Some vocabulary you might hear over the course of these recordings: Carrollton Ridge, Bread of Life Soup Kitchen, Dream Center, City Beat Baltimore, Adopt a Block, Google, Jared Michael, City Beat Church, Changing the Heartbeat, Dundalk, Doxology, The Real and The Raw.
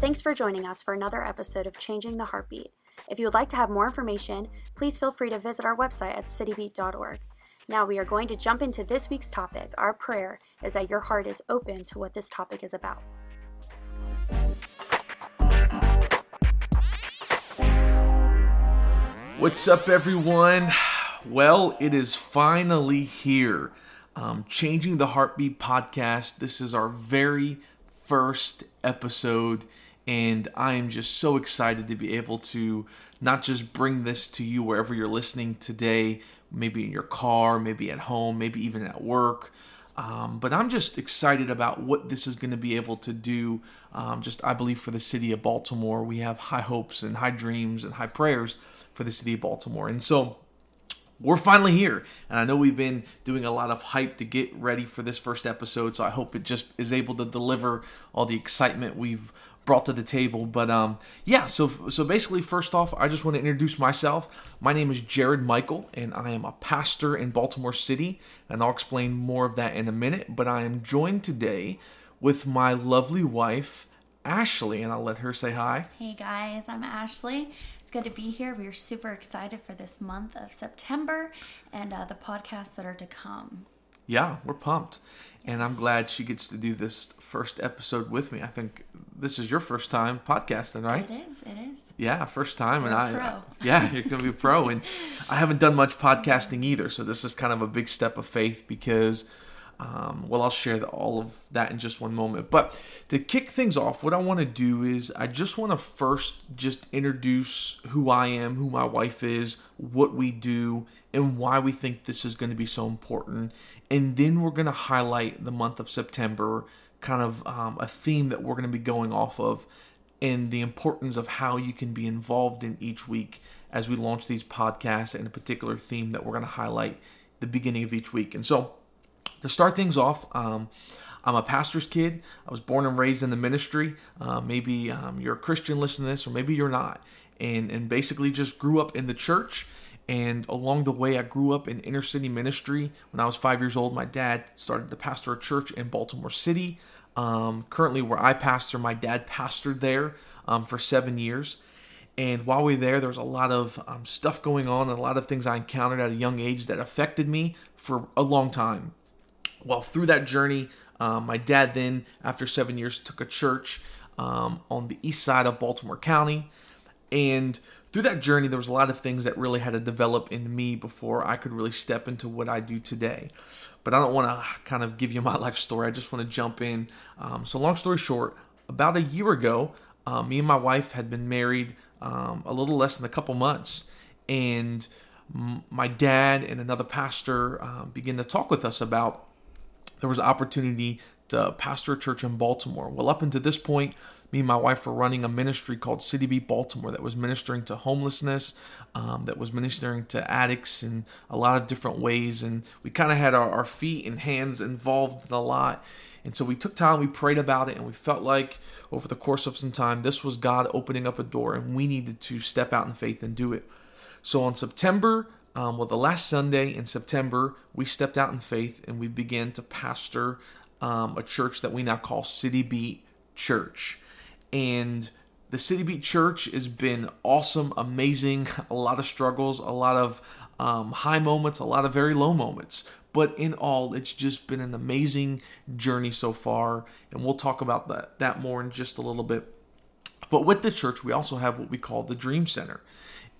Thanks for joining us for another episode of Changing the Heartbeat. If you would like to have more information, please feel free to visit our website at citybeat.org. Now we are going to jump into this week's topic. Our prayer is that your heart is open to what this topic is about. What's up, everyone? Well, it is finally here. Changing the Heartbeat podcast. This is our very first episode, and I am just so excited to be able to not just bring this to you wherever you're listening today, maybe in your car, maybe at home, maybe even at work. But I'm just excited about what this is going to be able to do. I believe for the city of Baltimore, we have high hopes and high dreams and high prayers for the city of Baltimore. And so we're finally here. And I know we've been doing a lot of hype to get ready for this first episode. So I hope it just is able to deliver all the excitement we've brought to the table. But so basically, first off, I just want to introduce myself. My name is Jared Michael, and I am a pastor in Baltimore City, and I'll explain more of that in a minute. But I am joined today with my lovely wife, Ashley, and I'll let her say hi. Hey guys, I'm Ashley. It's good to be here. We are super excited for this month of September and the podcasts that are to come. Yeah, we're pumped. Yes. And I'm glad she gets to do this first episode with me. I think this is your first time podcasting, right? It is. Yeah, first time. You're going to be a pro. And I haven't done much podcasting either. So this is kind of a big step of faith because, I'll share all of that in just one moment. But to kick things off, what I want to do is I just want to first just introduce who I am, who my wife is, what we do, and why we think this is going to be so important. And then we're going to highlight the month of September, kind of a theme that we're going to be going off of, and the importance of how you can be involved in each week as we launch these podcasts and a particular theme that we're going to highlight the beginning of each week. And so to start things off, I'm a pastor's kid. I was born and raised in the ministry. Maybe you're a Christian listening to this, or maybe you're not. And basically just grew up in the church. And along the way, I grew up in inner city ministry. When I was 5 years old, my dad started to pastor a church in Baltimore City. Currently where I pastor, my dad pastored there for 7 years. And while we were there was a lot of stuff going on, and a lot of things I encountered at a young age that affected me for a long time. Well, through that journey, my dad then, after 7 years, took a church on the east side of Baltimore County. And through that journey, there was a lot of things that really had to develop in me before I could really step into what I do today. But I don't want to kind of give you my life story. I just want to jump in. So long story short, about a year ago, me and my wife had been married a little less than a couple months. And my dad and another pastor began to talk with us about there was an opportunity to pastor a church in Baltimore. Well, up until this point, me and my wife were running a ministry called City Beat Baltimore that was ministering to homelessness, that was ministering to addicts in a lot of different ways. And we kind of had our feet and hands involved in a lot. And so we took time, we prayed about it, and we felt like over the course of some time, this was God opening up a door and we needed to step out in faith and do it. So on the last Sunday in September, we stepped out in faith and we began to pastor a church that we now call City Beat Church. And the City Beat Church has been awesome, amazing, a lot of struggles, a lot of high moments, a lot of very low moments. But in all, it's just been an amazing journey so far. And we'll talk about that more in just a little bit. But with the church, we also have what we call the Dream Center.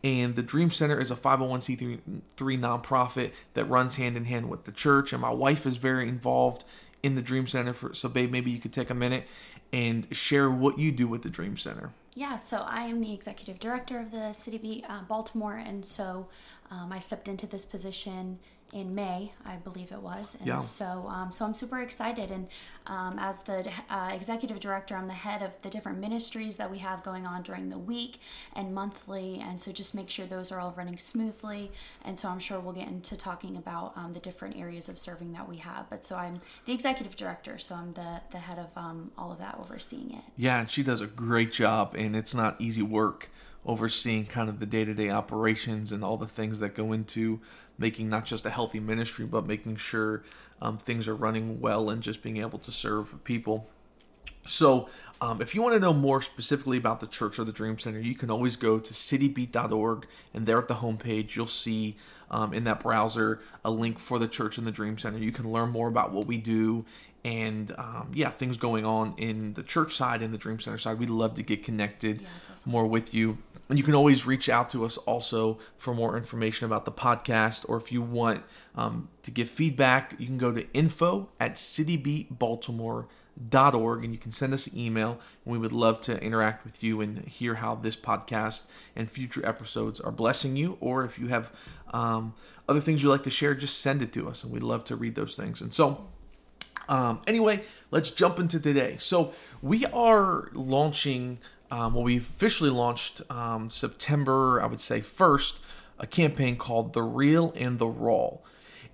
And the Dream Center is a 501c3 nonprofit that runs hand in hand with the church. And my wife is very involved in the Dream Center. So babe, maybe you could take a minute and share what you do with the Dream Center. Yeah, so I am the executive director of the City Beat Baltimore. And so I stepped into this position in May, I believe it was. And yeah. So I'm super excited. And as the executive director, I'm the head of the different ministries that we have going on during the week and monthly. And so just make sure those are all running smoothly. And so I'm sure we'll get into talking about the different areas of serving that we have. But so I'm the executive director. So I'm the head of all of that, overseeing it. Yeah, and she does a great job. And it's not easy work overseeing kind of the day-to-day operations and all the things that go into making not just a healthy ministry, but making sure things are running well and just being able to serve people. So if you want to know more specifically about the church or the Dream Center, you can always go to citybeat.org, and there at the homepage, you'll see in that browser a link for the church and the Dream Center. You can learn more about what we do and, things going on in the church side and the Dream Center side. We'd love to get connected more with you. And you can always reach out to us also for more information about the podcast, or if you want to give feedback, you can go to info@citybeatbaltimore.org, and you can send us an email, and we would love to interact with you and hear how this podcast and future episodes are blessing you, or if you have other things you'd like to share, just send it to us, and we'd love to read those things. And so, anyway, let's jump into today. So we are launching... we officially launched September, I would say, 1st, a campaign called The Real and The Raw.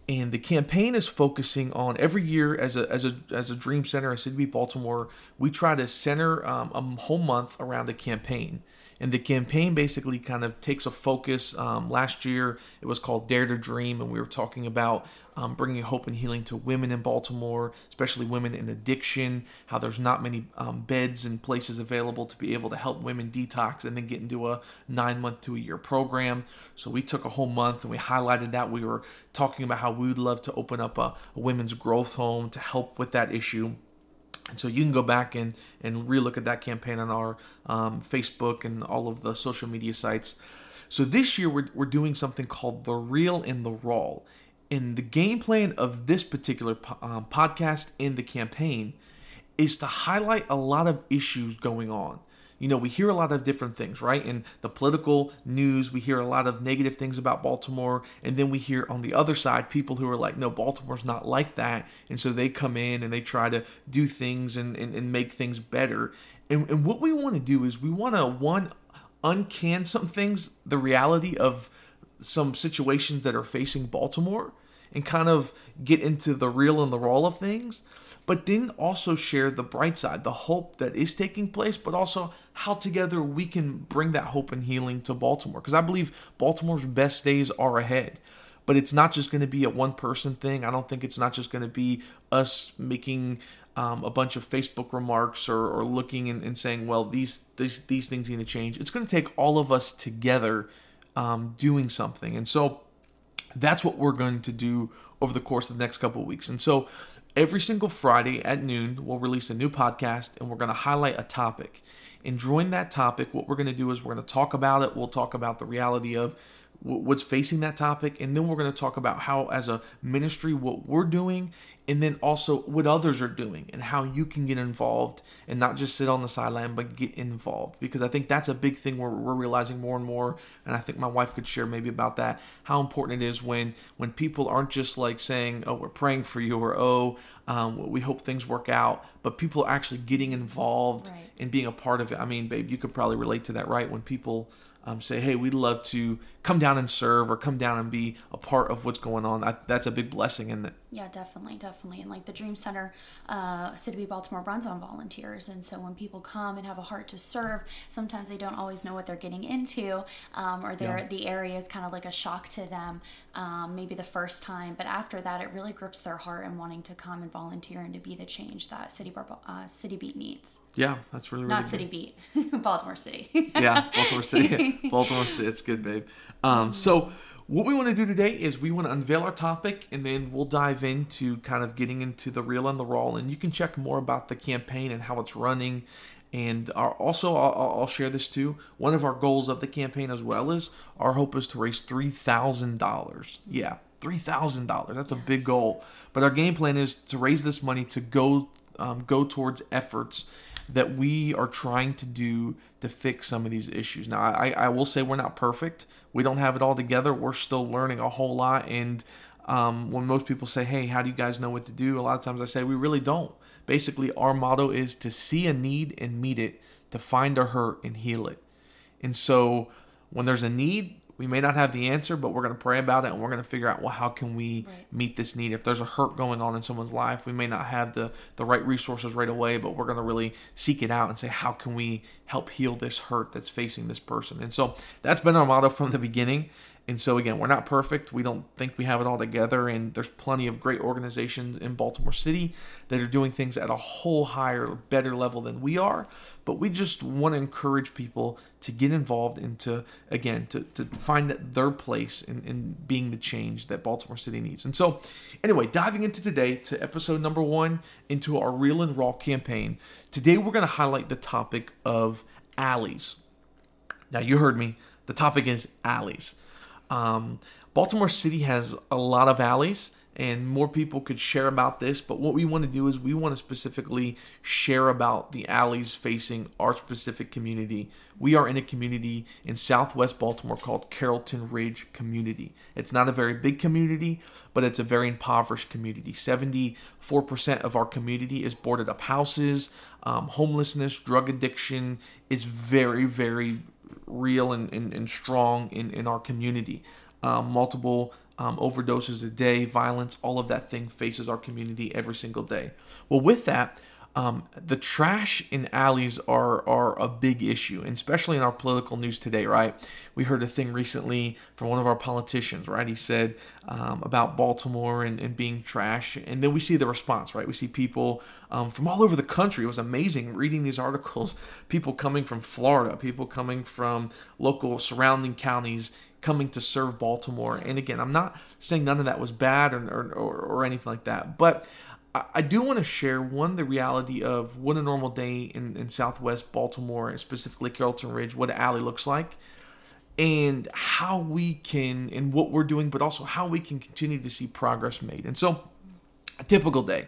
And the campaign is focusing on every year as a Dream Center at City Beat Baltimore, we try to center a whole month around a campaign. And the campaign basically kind of takes a focus. Last year, it was called Dare to Dream, and we were talking about bringing hope and healing to women in Baltimore, especially women in addiction, how there's not many beds and places available to be able to help women detox and then get into a 9-month to a year program. So we took a whole month and we highlighted that. We were talking about how we would love to open up a women's growth home to help with that issue. And so you can go back and relook at that campaign on our Facebook and all of the social media sites. So this year we're doing something called The Real and The Raw. And the game plan of this particular podcast and the campaign is to highlight a lot of issues going on. You know, we hear a lot of different things, right? In the political news, we hear a lot of negative things about Baltimore. And then we hear on the other side, people who are like, no, Baltimore's not like that. And so they come in and they try to do things and make things better. And what we want to do is we want to, one, uncan some things, the reality of some situations that are facing Baltimore, and kind of get into the real and the raw of things, but then also share the bright side, the hope that is taking place, but also how together we can bring that hope and healing to Baltimore. Because I believe Baltimore's best days are ahead, but it's not just going to be a one-person thing. I don't think it's not just going to be us making a bunch of Facebook remarks or looking and saying, well, these things need to change. It's going to take all of us together doing something. And so that's what we're going to do over the course of the next couple of weeks. And so every single Friday at noon, we'll release a new podcast, and we're going to highlight a topic. And during that topic, what we're going to do is we're going to talk about it. We'll talk about the reality of what's facing that topic. And then we're going to talk about how, as a ministry, what we're doing, and then also what others are doing and how you can get involved and not just sit on the sideline, but get involved. Because I think that's a big thing where we're realizing more and more. And I think my wife could share maybe about that, how important it is when people aren't just like saying, oh, we're praying for you, or, oh, we hope things work out, but people are actually getting involved and being a part of it. I mean, babe, you could probably relate to that, right? When people say, hey, we'd love to come down and serve or come down and be a part of what's going on. That's a big blessing, isn't it? Yeah, definitely. And like the Dream Center, City Beat Baltimore runs on volunteers. And so when people come and have a heart to serve, sometimes they don't always know what they're getting into, or the area is kind of like a shock to them, maybe the first time. But after that, it really grips their heart and wanting to come and volunteer and to be the change that City Beat needs. Yeah, that's really not really City good. Beat, Baltimore City. Yeah, Baltimore City. Baltimore City, it's good, babe. So what we want to do today is we want to unveil our topic, and then we'll dive into kind of getting into the real and the raw. And you can check more about the campaign and how it's running. And I'll share this too. One of our goals of the campaign as well is our hope is to raise $3,000. Yeah, $3,000. That's a big goal. But our game plan is to raise this money to go towards efforts that we are trying to do to fix some of these issues. Now, I will say we're not perfect. We don't have it all together. We're still learning a whole lot. And when most people say, hey, how do you guys know what to do? A lot of times I say, we really don't. Basically, our motto is to see a need and meet it, to find a hurt and heal it. And so when there's a need, we may not have the answer, but we're going to pray about it, and we're going to figure out, well, how can we meet this need? If there's a hurt going on in someone's life, we may not have the right resources right away, but we're going to really seek it out and say, how can we help heal this hurt that's facing this person? And so that's been our motto from the beginning. And so again, we're not perfect. We don't think we have it all together. And there's plenty of great organizations in Baltimore City that are doing things at a whole higher, better level than we are. But we just want to encourage people to get involved and to, again, to find their place in being the change that Baltimore City needs. And so anyway, diving into today to episode number 1 into our Real and Raw campaign. Today, we're going to highlight the topic of alleys. Now, you heard me. The topic is alleys. Baltimore City has a lot of alleys, and more people could share about this, but what we want to do is we want to specifically share about the alleys facing our specific community. We are in a community in Southwest Baltimore called Carrollton Ridge Community. It's not a very big community, but it's a very impoverished community. 74% of our community is boarded up houses. Homelessness, drug addiction is very, very real and strong in our community. Multiple overdoses a day, violence, all of that thing faces our community every single day. Well, with that, the trash in alleys are a big issue, and especially in our political news today, right? We heard a thing recently from one of our politicians, right? He said about Baltimore and being trash, and then we see the response, right? We see people from all over the country. It was amazing reading these articles. People coming from Florida, people coming from local surrounding counties, coming to serve Baltimore. And again, I'm not saying none of that was bad or anything like that, but I do want to share, one, the reality of what a normal day in Southwest Baltimore, and specifically Carrollton Ridge, what an alley looks like, and how we can, and what we're doing, but also how we can continue to see progress made. And so, a typical day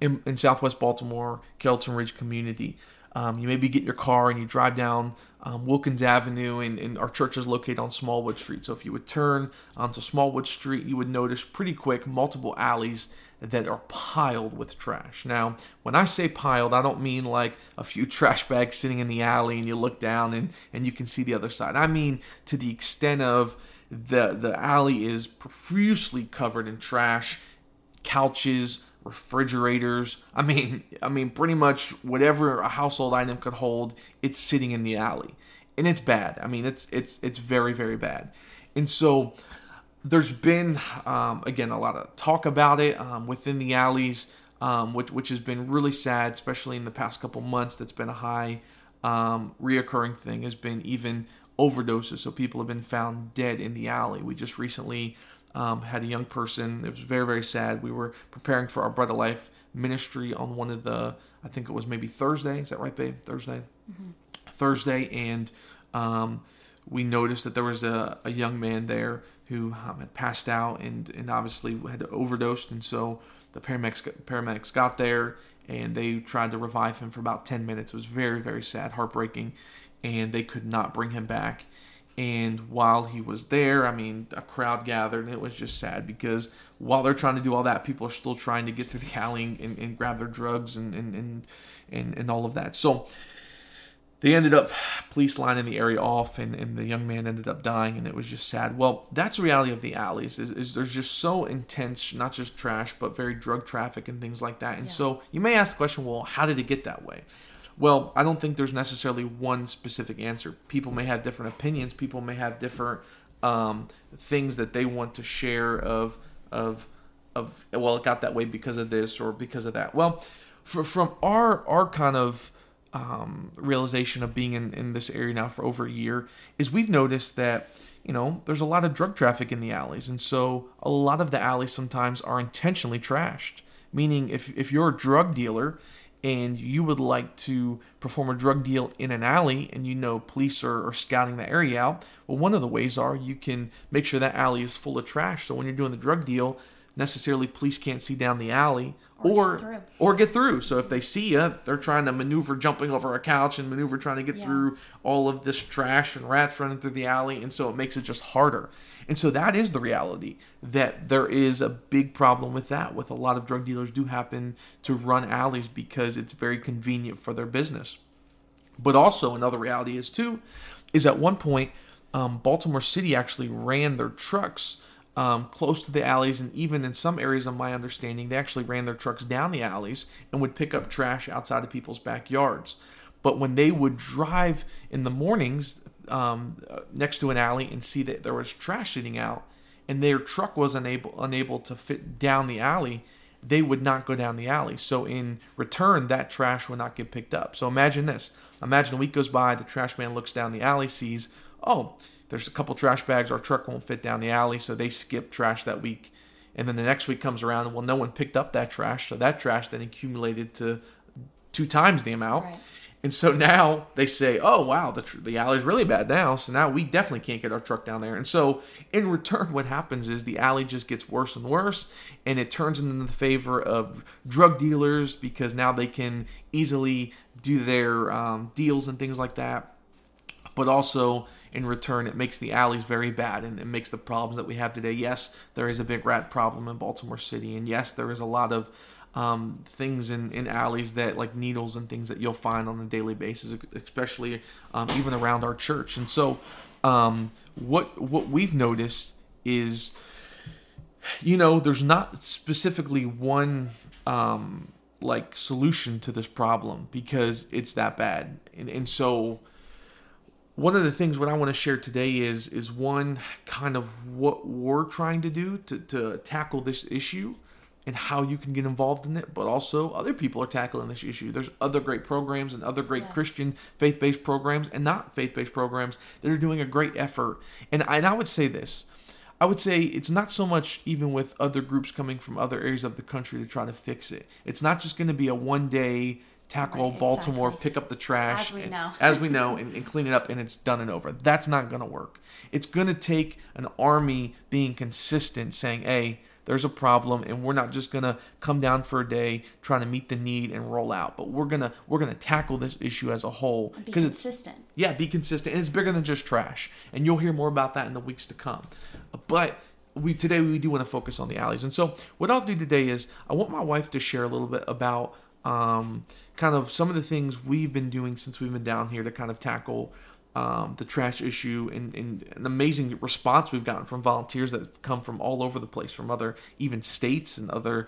in Southwest Baltimore, Carrollton Ridge community. You maybe get your car and you drive down Wilkins Avenue, and our church is located on Smallwood Street. So if you would turn onto Smallwood Street, you would notice pretty quick multiple alleys that are piled with trash. Now, when I say piled, I don't mean like a few trash bags sitting in the alley and you look down and you can see the other side. I mean to the extent of the alley is profusely covered in trash, couches, refrigerators. I mean, pretty much whatever a household item could hold, it's sitting in the alley, and it's bad. I mean, it's very, very bad. And so there's been again a lot of talk about it within the alleys, which has been really sad, especially in the past couple months. That's been a high reoccurring thing. Has been even overdoses, so people have been found dead in the alley. We just recently had a young person. It was very, very sad. We were preparing for our Bread of Life ministry on one of the, I think it was maybe Thursday. Is that right, babe? Thursday? Mm-hmm. Thursday. And we noticed that there was a young man there who had passed out and obviously had overdosed. And so the paramedics got there and they tried to revive him for about 10 minutes. It was very, very sad, heartbreaking. And they could not bring him back. And while he was there, I mean, a crowd gathered, and it was just sad because while they're trying to do all that, people are still trying to get through the alley and grab their drugs and all of that. So they ended up police lining the area off, and the young man ended up dying, and it was just sad. Well, that's the reality of the alleys, is there's just so intense, not just trash, but very drug traffic and things like that. And so you may ask the question, well, how did it get that way? Well, I don't think there's necessarily one specific answer. People may have different opinions. People may have different things that they want to share of. Well, it got that way because of this or because of that. Well, from our kind of realization of being in this area now for over a year is we've noticed that, you know, there's a lot of drug traffic in the alleys, and so a lot of the alleys sometimes are intentionally trashed. Meaning, if you're a drug dealer and you would like to perform a drug deal in an alley, and you know police are scouting the area out, well, one of the ways are you can make sure that alley is full of trash, so when you're doing the drug deal, necessarily police can't see down the alley or get through. So if they see you, they're trying to maneuver, jumping over a couch and maneuver, trying to get through all of this trash and rats running through the alley, and so it makes it just harder. And so that is the reality, that there is a big problem with that, with a lot of drug dealers do happen to run alleys because it's very convenient for their business. But also another reality is too, is at one point, Baltimore City actually ran their trucks close to the alleys, and even in some areas of my understanding, they actually ran their trucks down the alleys and would pick up trash outside of people's backyards. But when they would drive in the mornings next to an alley and see that there was trash sitting out, and their truck was unable to fit down the alley, they would not go down the alley. So in return, that trash would not get picked up. So imagine this. Imagine a week goes by, the trash man looks down the alley, sees, oh, there's a couple trash bags, our truck won't fit down the alley, so they skip trash that week. And then the next week comes around, well, no one picked up that trash, so that trash then accumulated to 2 times the amount. Right. And so now they say, oh, wow, the alley's really bad now, so now we definitely can't get our truck down there. And so in return, what happens is the alley just gets worse and worse, and it turns into the favor of drug dealers because now they can easily do their deals and things like that. But also, in return, it makes the alleys very bad, and it makes the problems that we have today. Yes, there is a big rat problem in Baltimore City, and yes, there is a lot of things in alleys that, like needles and things that you'll find on a daily basis, especially even around our church. And so what we've noticed is, you know, there's not specifically one solution to this problem because it's that bad. And so one of the things what I want to share today is one, kind of what we're trying to do to tackle this issue and how you can get involved in it, but also other people are tackling this issue. There's other great programs and other great Christian faith-based programs and not faith-based programs that are doing a great effort. And I would say this. I would say it's not so much even with other groups coming from other areas of the country to try to fix it. It's not just going to be a one-day tackle, right, Baltimore, exactly. Pick up the trash, as we know, and clean it up, and it's done and over. That's not going to work. It's going to take an army being consistent, saying, hey, there's a problem, and we're not just going to come down for a day, trying to meet the need and roll out, but we're going to tackle this issue as a whole. Be consistent. Be consistent, and it's bigger than just trash, and you'll hear more about that in the weeks to come. But today we do want to focus on the alleys, and so what I'll do today is I want my wife to share a little bit about kind of some of the things we've been doing since we've been down here to kind of tackle the trash issue and an amazing response we've gotten from volunteers that have come from all over the place, from other even states and other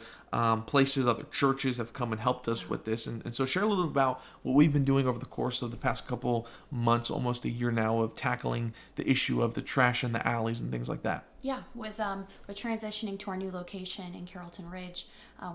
places, other churches have come and helped us with this. And so share a little about what we've been doing over the course of the past couple months, almost a year now, of tackling the issue of the trash in the alleys and things like that. Yeah, with transitioning to our new location in Carrollton Ridge,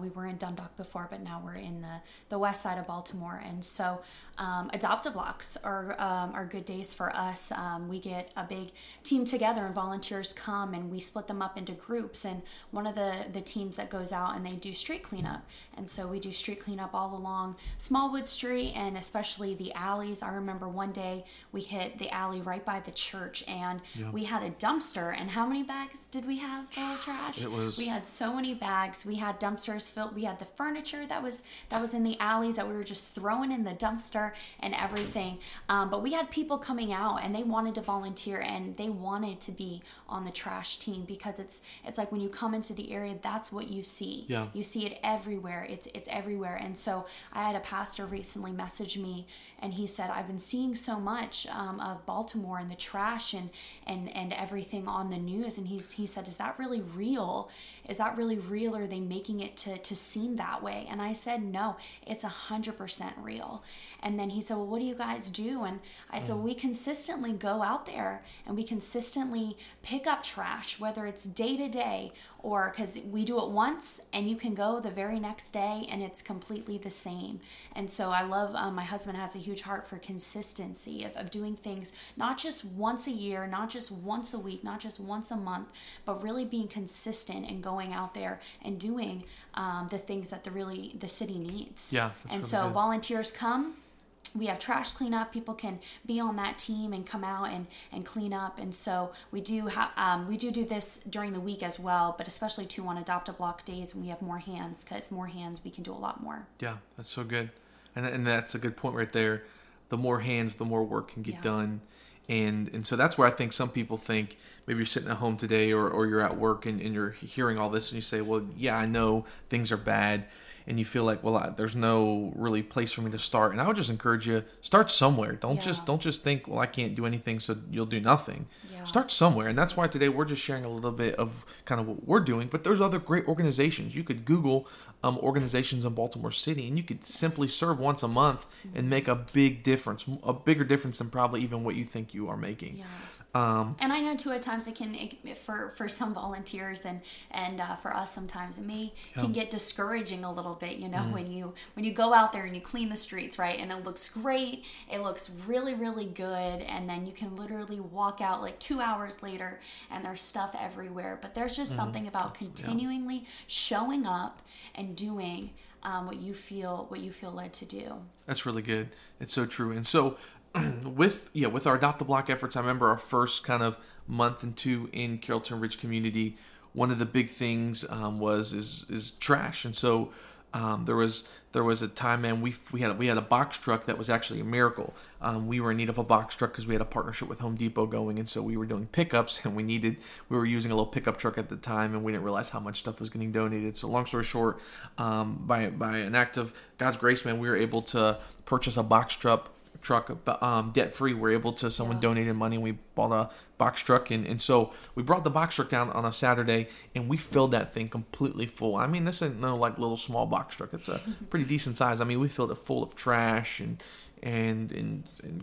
we were in Dundalk before, but now we're in the west side of Baltimore. And so Adopt a Blocks are good days for us. We get a big team together and volunteers come and we split them up into groups. And one of the teams that goes out and they do street cleanup. And so we do street cleanup all along Smallwood Street and especially the alleys. I remember one day we hit the alley right by the church and we had a dumpster. And how many bags did we have full of trash? We had so many bags. We had dumpsters filled. We had the furniture that was in the alleys that we were just throwing in the dumpster and everything. But we had people coming out and they wanted to volunteer and they wanted to be on the trash team because it's like when you come into the area, that's what you see. Yeah. You see it everywhere. It's everywhere. And so I had a pastor recently message me and he said, I've been seeing so much of Baltimore and the trash and everything on the news. And he said, is that really real? Is that really real? Are they making it to seem that way? And I said, no, it's 100% real. And then he said, well, what do you guys do? And I said, well, we consistently go out there and we consistently pick up trash, whether it's day to day or because we do it once and you can go the very next day and it's completely the same. And so I love, my husband has a huge heart for consistency of doing things, not just once a year, not just once a week, not just once a month, but really being consistent and going out there and doing the things that the city needs. Yeah. And so good. Volunteers come. We have trash cleanup. People can be on that team and come out and clean up. And so we do this during the week as well, but especially too on Adopt a Block days when we have more hands, because more hands, we can do a lot more. Yeah, that's so good. And that's a good point right there. The more hands, the more work can get done. And so that's where I think some people think maybe you're sitting at home today or you're at work and you're hearing all this and you say, well, yeah, I know things are bad. and you feel like, well, there's no really place for me to start. And I would just encourage you, start somewhere. Don't just think, well, I can't do anything, so you'll do nothing. Yeah. Start somewhere. And that's why today we're just sharing a little bit of kind of what we're doing. But there's other great organizations. You could Google organizations in Baltimore City, and you could simply serve once a month and make a big difference, a bigger difference than probably even what you think you are making. Yeah. And I know too, at times it can, for some volunteers and for us sometimes, it may can get discouraging a little bit, when you go out there and you clean the streets, right? And it looks great. It looks really, really good. And then you can literally walk out like 2 hours later and there's stuff everywhere, but there's just something about continually showing up and doing, what you feel led to do. That's really good. It's so true. And so, with our Adopt a Block efforts, I remember our first kind of month and two in Carrollton Ridge community, one of the big things was trash. And so there was a time, man, we had a box truck that was actually a miracle. We were in need of a box truck because we had a partnership with Home Depot going, and so we were doing pickups, and we were using a little pickup truck at the time, and we didn't realize how much stuff was getting donated. So long story short, by an act of God's grace, man, we were able to purchase a box truck debt free. We're able to donated money, and we bought a box truck, and so we brought the box truck down on a Saturday, and we filled that thing completely full. I mean, this ain't no like little small box truck. It's a pretty decent size. I mean, we filled it full of trash and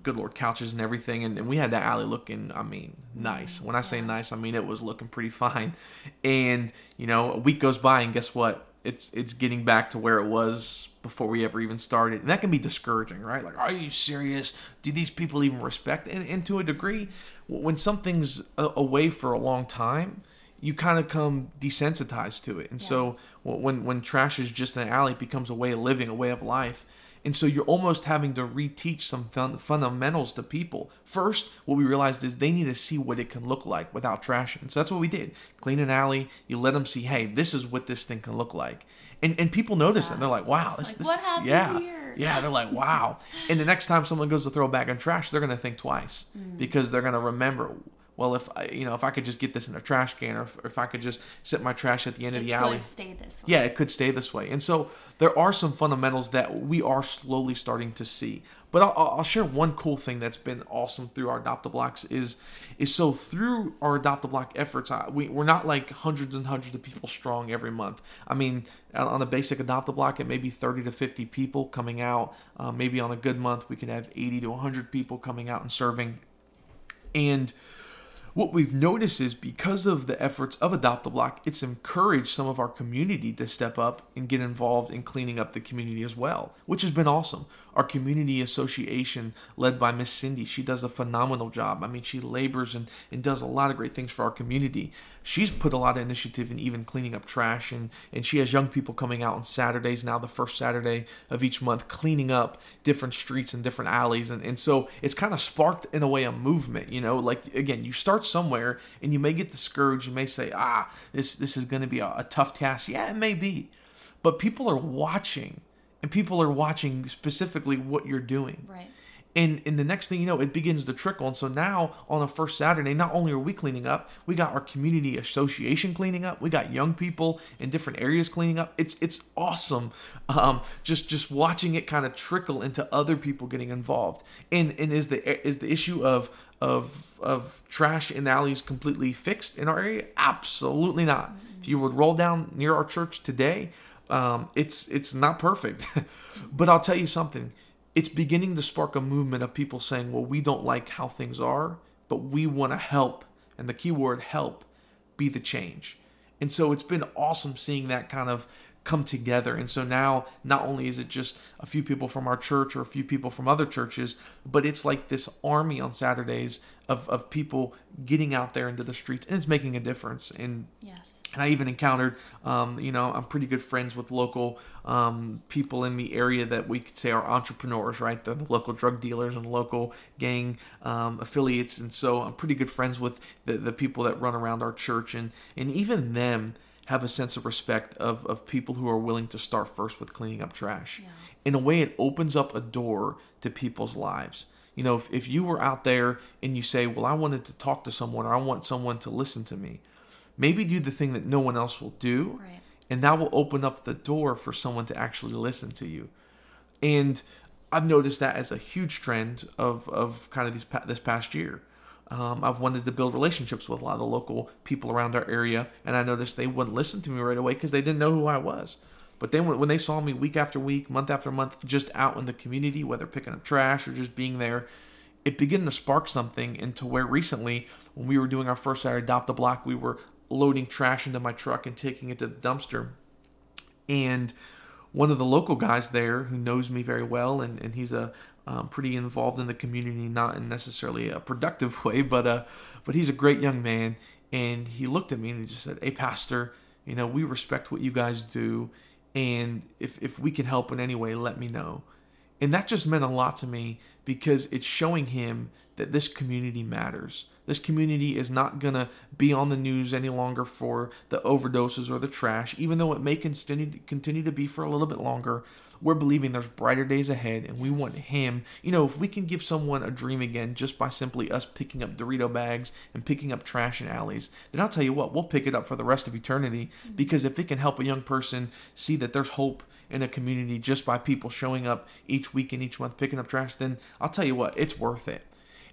good Lord, couches and everything, and we had that alley looking, I mean, nice. When I say nice, I mean it was looking pretty fine. And a week goes by, and guess what? It's getting back to where it was before we ever even started. And that can be discouraging, right? Like, are you serious? Do these people even respect? And to a degree, when something's away for a long time, you kind of come desensitized to it. And so when trash is just an alley, it becomes a way of living, a way of life. And so you're almost having to reteach some fundamentals to people. First, what we realized is they need to see what it can look like without trashing. So that's what we did. Clean an alley. You let them see, hey, this is what this thing can look like. And people notice it. And they're like, wow. This, what happened here? Yeah, they're like, wow. And the next time someone goes to throw a bag in trash, they're going to think twice because they're going to remember, well, if I could just get this in a trash can, or if I could just set my trash at the end of the alley. It could stay this way. Yeah, it could stay this way. And so there are some fundamentals that we are slowly starting to see. But I'll share one cool thing that's been awesome through our Adopt a Blocks is so through our Adopt a Block efforts, we're not like hundreds and hundreds of people strong every month. I mean, on a basic Adopt a Block, it may be 30 to 50 people coming out. Maybe on a good month, we can have 80 to 100 people coming out and serving. And what we've noticed is because of the efforts of Adopt a Block, it's encouraged some of our community to step up and get involved in cleaning up the community as well, which has been awesome. Our community association led by Miss Cindy, she does a phenomenal job. I mean, she labors and does a lot of great things for our community. She's put a lot of initiative in even cleaning up trash, and she has young people coming out on Saturdays now, the first Saturday of each month, cleaning up different streets and different alleys. And so it's kind of sparked in a way a movement, like, again, you start somewhere and you may get discouraged. You may say, this is going to be a tough task. Yeah, it may be, but people are watching, and people are watching specifically what you're doing. Right. And the next thing you know, it begins to trickle. And so now on a first Saturday, not only are we cleaning up, we got our community association cleaning up. We got young people in different areas cleaning up. It's awesome. Just watching it kind of trickle into other people getting involved. And is the issue of trash in alleys completely fixed in our area? Absolutely not. Mm-hmm. If you would roll down near our church today, it's not perfect, but I'll tell you something. It's beginning to spark a movement of people saying, well, we don't like how things are, but we want to help. And the key word, help, be the change. And so it's been awesome seeing that kind of come together. And so now, not only is it just a few people from our church or a few people from other churches, but it's like this army on Saturdays of people getting out there into the streets, and it's making a difference. And And I even encountered, I'm pretty good friends with local people in the area that we could say are entrepreneurs, right? The local drug dealers and local gang affiliates. And so I'm pretty good friends with the people that run around our church, and even them have a sense of respect of people who are willing to start first with cleaning up trash. Yeah. In a way, it opens up a door to people's lives. If you were out there and you say, well, I wanted to talk to someone, or I want someone to listen to me, maybe do the thing that no one else will do. Right. And that will open up the door for someone to actually listen to you. And I've noticed that as a huge trend of kind of this past year. I've wanted to build relationships with a lot of the local people around our area, and I noticed they wouldn't listen to me right away because they didn't know who I was. But then when they saw me week after week, month after month, just out in the community, whether picking up trash or just being there, it began to spark something into where recently, when we were doing our first Adopt a Block, we were loading trash into my truck and taking it to the dumpster. And one of the local guys there who knows me very well, and he's a pretty involved in the community, not in necessarily a productive way, but he's a great young man. And he looked at me and he just said, "Hey, Pastor, you know, we respect what you guys do. And if we can help in any way, let me know." And that just meant a lot to me because it's showing him that this community matters. This community is not going to be on the news any longer for the overdoses or the trash, even though it may continue to be for a little bit longer. We're believing there's brighter days ahead, and we want him. You know, if we can give someone a dream again just by simply us picking up Dorito bags and picking up trash in alleys, then I'll tell you what, we'll pick it up for the rest of eternity, because if it can help a young person see that there's hope in a community just by people showing up each week and each month picking up trash, then I'll tell you what, it's worth it.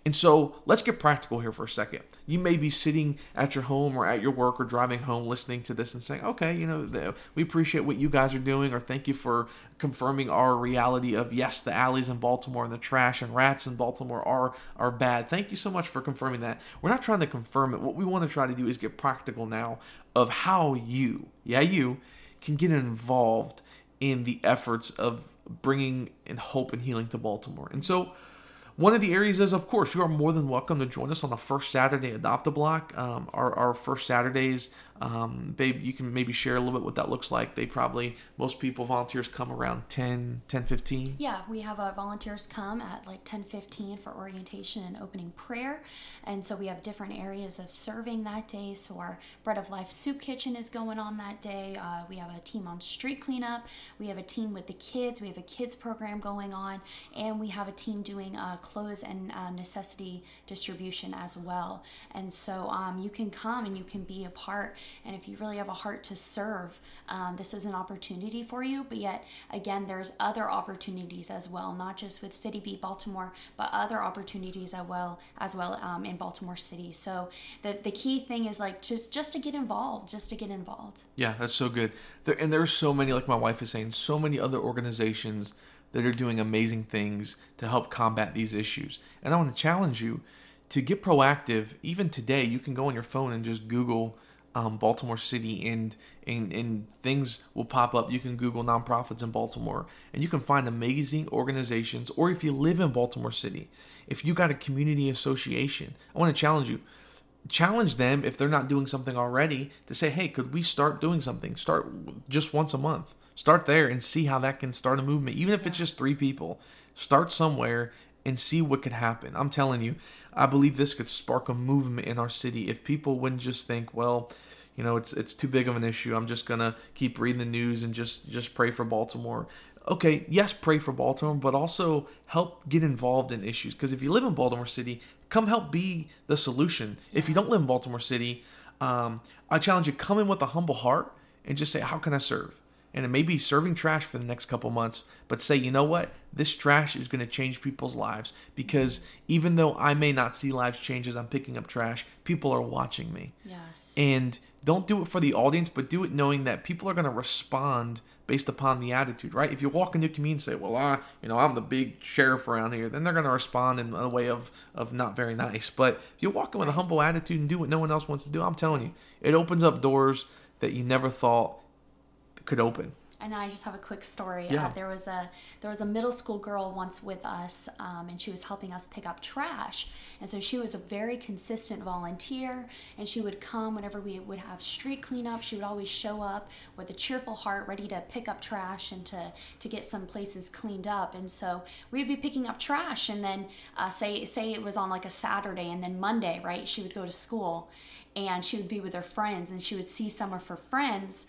And so let's get practical here for a second. You may be sitting at your home or at your work or driving home listening to this and saying, okay, you know, we appreciate what you guys are doing, or thank you for confirming our reality of, yes, the alleys in Baltimore and the trash and rats in Baltimore are bad. Thank you so much for confirming that. We're not trying to confirm it. What we want to try to do is get practical now of how you can get involved in the efforts of bringing in hope and healing to Baltimore. And so one of the areas is, of course, you are more than welcome to join us on the first Saturday Adopt a Block. Our first Saturdays, babe, you can maybe share a little bit what that looks like. Most people, volunteers come around 10:15. Yeah, we have volunteers come at like 10:15 for orientation and opening prayer. And so we have different areas of serving that day. So our Bread of Life Soup Kitchen is going on that day. We have a team on street cleanup. We have a team with the kids. We have a kids program going on. And we have a team doing clothes and necessity distribution as well. And so you can come and you can be a part. And if you really have a heart to serve, this is an opportunity for you. But yet, again, there's other opportunities as well, not just with City Beat Baltimore, but other opportunities as well in Baltimore City. So the key thing is like just to get involved, Yeah, that's so good. There's so many, like my wife is saying, so many other organizations that are doing amazing things to help combat these issues. And I want to challenge you to get proactive. Even today, you can go on your phone and just Google Baltimore City and things will pop up. You can Google nonprofits in Baltimore and you can find amazing organizations. Or if you live in Baltimore City, if you got a community association, I want to challenge you. Challenge them if they're not doing something already to say, hey, could we start doing something? Start just once a month. Start there and see how that can start a movement. Even if it's just 3 people, start somewhere and see what could happen. I'm telling you, I believe this could spark a movement in our city if people wouldn't just think, well, you know, it's too big of an issue. I'm just going to keep reading the news and just pray for Baltimore. Okay, yes, pray for Baltimore, but also help get involved in issues. Because if you live in Baltimore City, come help be the solution. If you don't live in Baltimore City, I challenge you, come in with a humble heart and just say, how can I serve? And it may be serving trash for the next couple months, but say, you know what? This trash is going to change people's lives, because even though I may not see lives change as I'm picking up trash, people are watching me. Yes. And don't do it for the audience, but do it knowing that people are going to respond based upon the attitude, right? If you walk into a community and say, well, I'm the big sheriff around here, then they're going to respond in a way of not very nice. But if you walk in with a humble attitude and do what no one else wants to do, I'm telling you, it opens up doors that you never thought could open. And I just have a quick story. Yeah. There was a middle school girl once with us, and she was helping us pick up trash. And so she was a very consistent volunteer, and she would come whenever we would have street cleanup. She would always show up with a cheerful heart, ready to pick up trash and to get some places cleaned up. And so we'd be picking up trash, and then say it was on like a Saturday, and then Monday, right? She would go to school, and she would be with her friends, and she would see some of her friends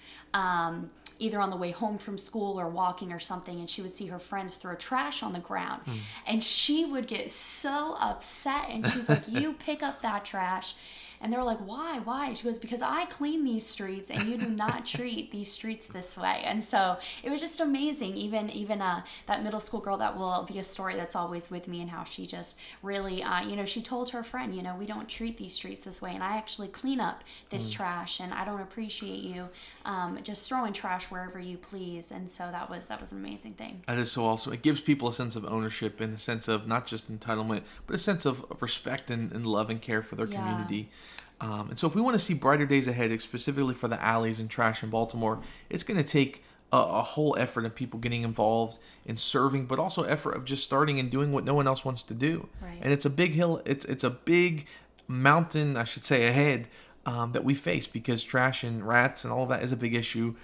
either on the way home from school or walking or something, and she would see her friends throw trash on the ground. Mm. And she would get so upset, and she's like, you pick up that trash. And they were like, why? She goes, because I clean these streets and you do not treat these streets this way. And so it was just amazing. Even that middle school girl, that will be a story that's always with me, and how she just really, she told her friend, we don't treat these streets this way. And I actually clean up this trash, and I don't appreciate you just throwing trash wherever you please. And so that was an amazing thing. That is so awesome. It gives people a sense of ownership and a sense of not just entitlement, but a sense of respect and love and care for their community. And so if we want to see brighter days ahead, specifically for the alleys and trash in Baltimore, it's going to take a whole effort of people getting involved and serving, but also effort of just starting and doing what no one else wants to do. Right. And it's a big hill. It's a big mountain, I should say, ahead that we face, because trash and rats and all of that is a big issue.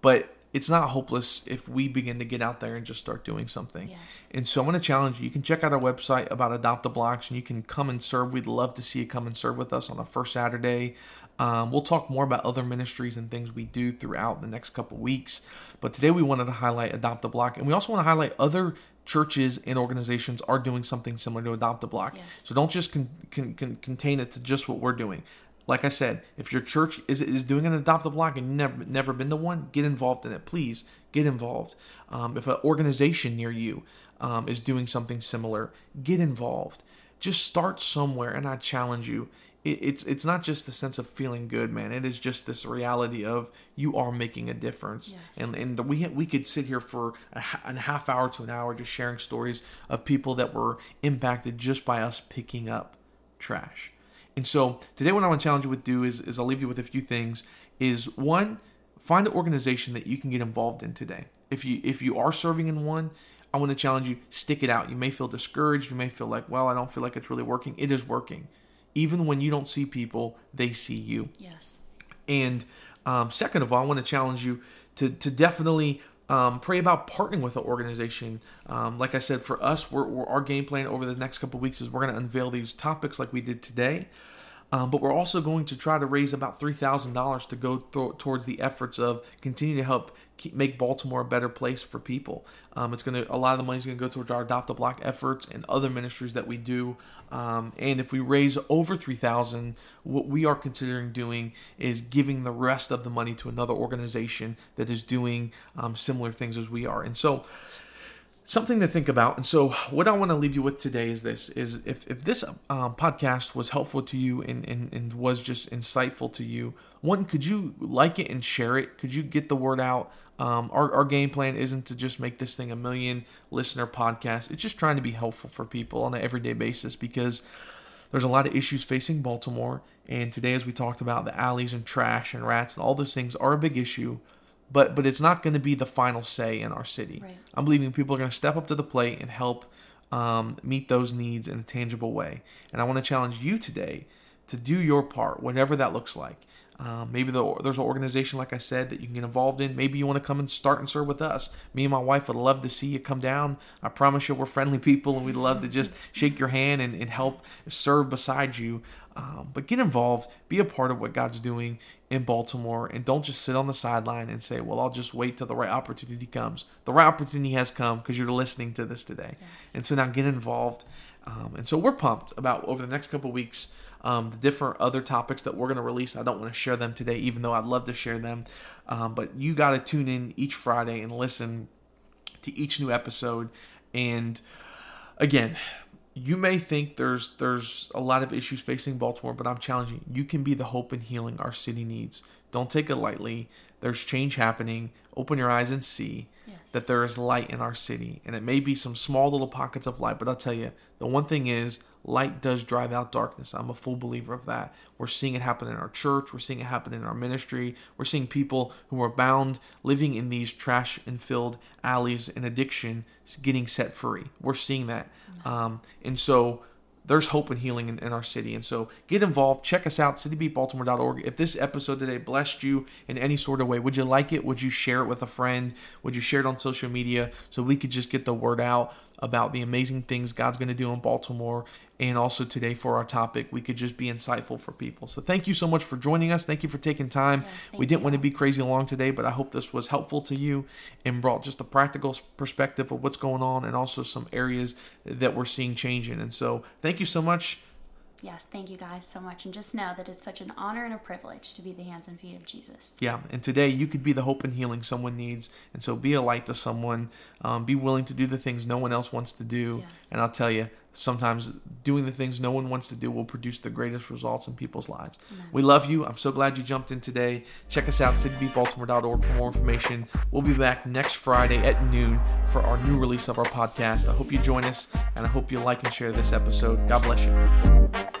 But it's not hopeless if we begin to get out there and just start doing something. Yes. And so I'm going to challenge you. You can check out our website about Adopt a Block, and you can come and serve. We'd love to see you come and serve with us on the first Saturday. We'll talk more about other ministries and things we do throughout the next couple weeks. But today we wanted to highlight Adopt a Block, and we also want to highlight other churches and organizations are doing something similar to Adopt a Block. Yes. So don't just contain it to just what we're doing. Like I said, if your church is doing an Adopt a Block and you've never been to one, get involved in it. Please get involved. If an organization near you is doing something similar, get involved. Just start somewhere, and I challenge you. It's not just the sense of feeling good, man. It is just this reality of you are making a difference. Yes. And we could sit here for a half hour to an hour just sharing stories of people that were impacted just by us picking up trash. And so today what I want to challenge you with do is I'll leave you with a few things. Is one, find an organization that you can get involved in today. If you are serving in one, I want to challenge you, stick it out. You may feel discouraged. You may feel like, well, I don't feel like it's really working. It is working. Even when you don't see people, they see you. Yes. And second of all, I want to challenge you to definitely pray about partnering with an organization. Like I said, for us, our game plan over the next couple of weeks is we're going to unveil these topics like we did today. But we're also going to try to raise about $3,000 to go towards the efforts of continue to help make Baltimore a better place for people. A lot of the money is going to go towards our Adopt a Block efforts and other ministries that we do. And if we raise over $3,000, what we are considering doing is giving the rest of the money to another organization that is doing similar things as we are. And so, something to think about. And so what I want to leave you with today is this, is if this podcast was helpful to you and was just insightful to you, one, could you like it and share it? Could you get the word out? Our game plan isn't to just make this thing a million listener podcast. It's just trying to be helpful for people on an everyday basis, because there's a lot of issues facing Baltimore. And today, as we talked about, the alleys and trash and rats and all those things are a big issue. But it's not going to be the final say in our city. Right. I'm believing people are going to step up to the plate and help meet those needs in a tangible way. And I want to challenge you today to do your part, whatever that looks like. Maybe there's an organization, like I said, that you can get involved in. Maybe you want to come and start and serve with us. Me and my wife would love to see you come down. I promise you we're friendly people, and we'd love to just shake your hand and help serve beside you. But get involved, be a part of what God's doing in Baltimore, and don't just sit on the sideline and say, well, I'll just wait till the right opportunity comes. The right opportunity has come because you're listening to this today. Yes. And so now get involved. And so we're pumped about over the next couple of weeks, the different other topics that we're going to release. I don't want to share them today, even though I'd love to share them. But you got to tune in each Friday and listen to each new episode. And again, you may think there's a lot of issues facing Baltimore, but I'm challenging you. You can be the hope and healing our city needs. Don't take it lightly. There's change happening. Open your eyes and see that there is light in our city. And it may be some small little pockets of light, but I'll tell you, the one thing is light does drive out darkness. I'm a full believer of that. We're seeing it happen in our church. We're seeing it happen in our ministry. We're seeing people who are bound, living in these trash and filled alleys and addiction, getting set free. We're seeing that. And so there's hope and healing in our city. And so get involved. Check us out, citybeatbaltimore.org. If this episode today blessed you in any sort of way, would you like it? Would you share it with a friend? Would you share it on social media so we could just get the word out about the amazing things God's going to do in Baltimore? And also today for our topic, we could just be insightful for people. So thank you so much for joining us. Thank you for taking time. Yes, we didn't want to be crazy long today, but I hope this was helpful to you and brought just a practical perspective of what's going on and also some areas that we're seeing changing. And so thank you so much. Yes, thank you guys so much. And just know that it's such an honor and a privilege to be the hands and feet of Jesus. Yeah, and today you could be the hope and healing someone needs. And so be a light to someone. Be willing to do the things no one else wants to do. Yes. And I'll tell you, sometimes doing the things no one wants to do will produce the greatest results in people's lives. Amen. We love you. I'm so glad you jumped in today. Check us out, citybeatbaltimore.org for more information. We'll be back next Friday at noon for our new release of our podcast. I hope you join us, and I hope you like and share this episode. God bless you.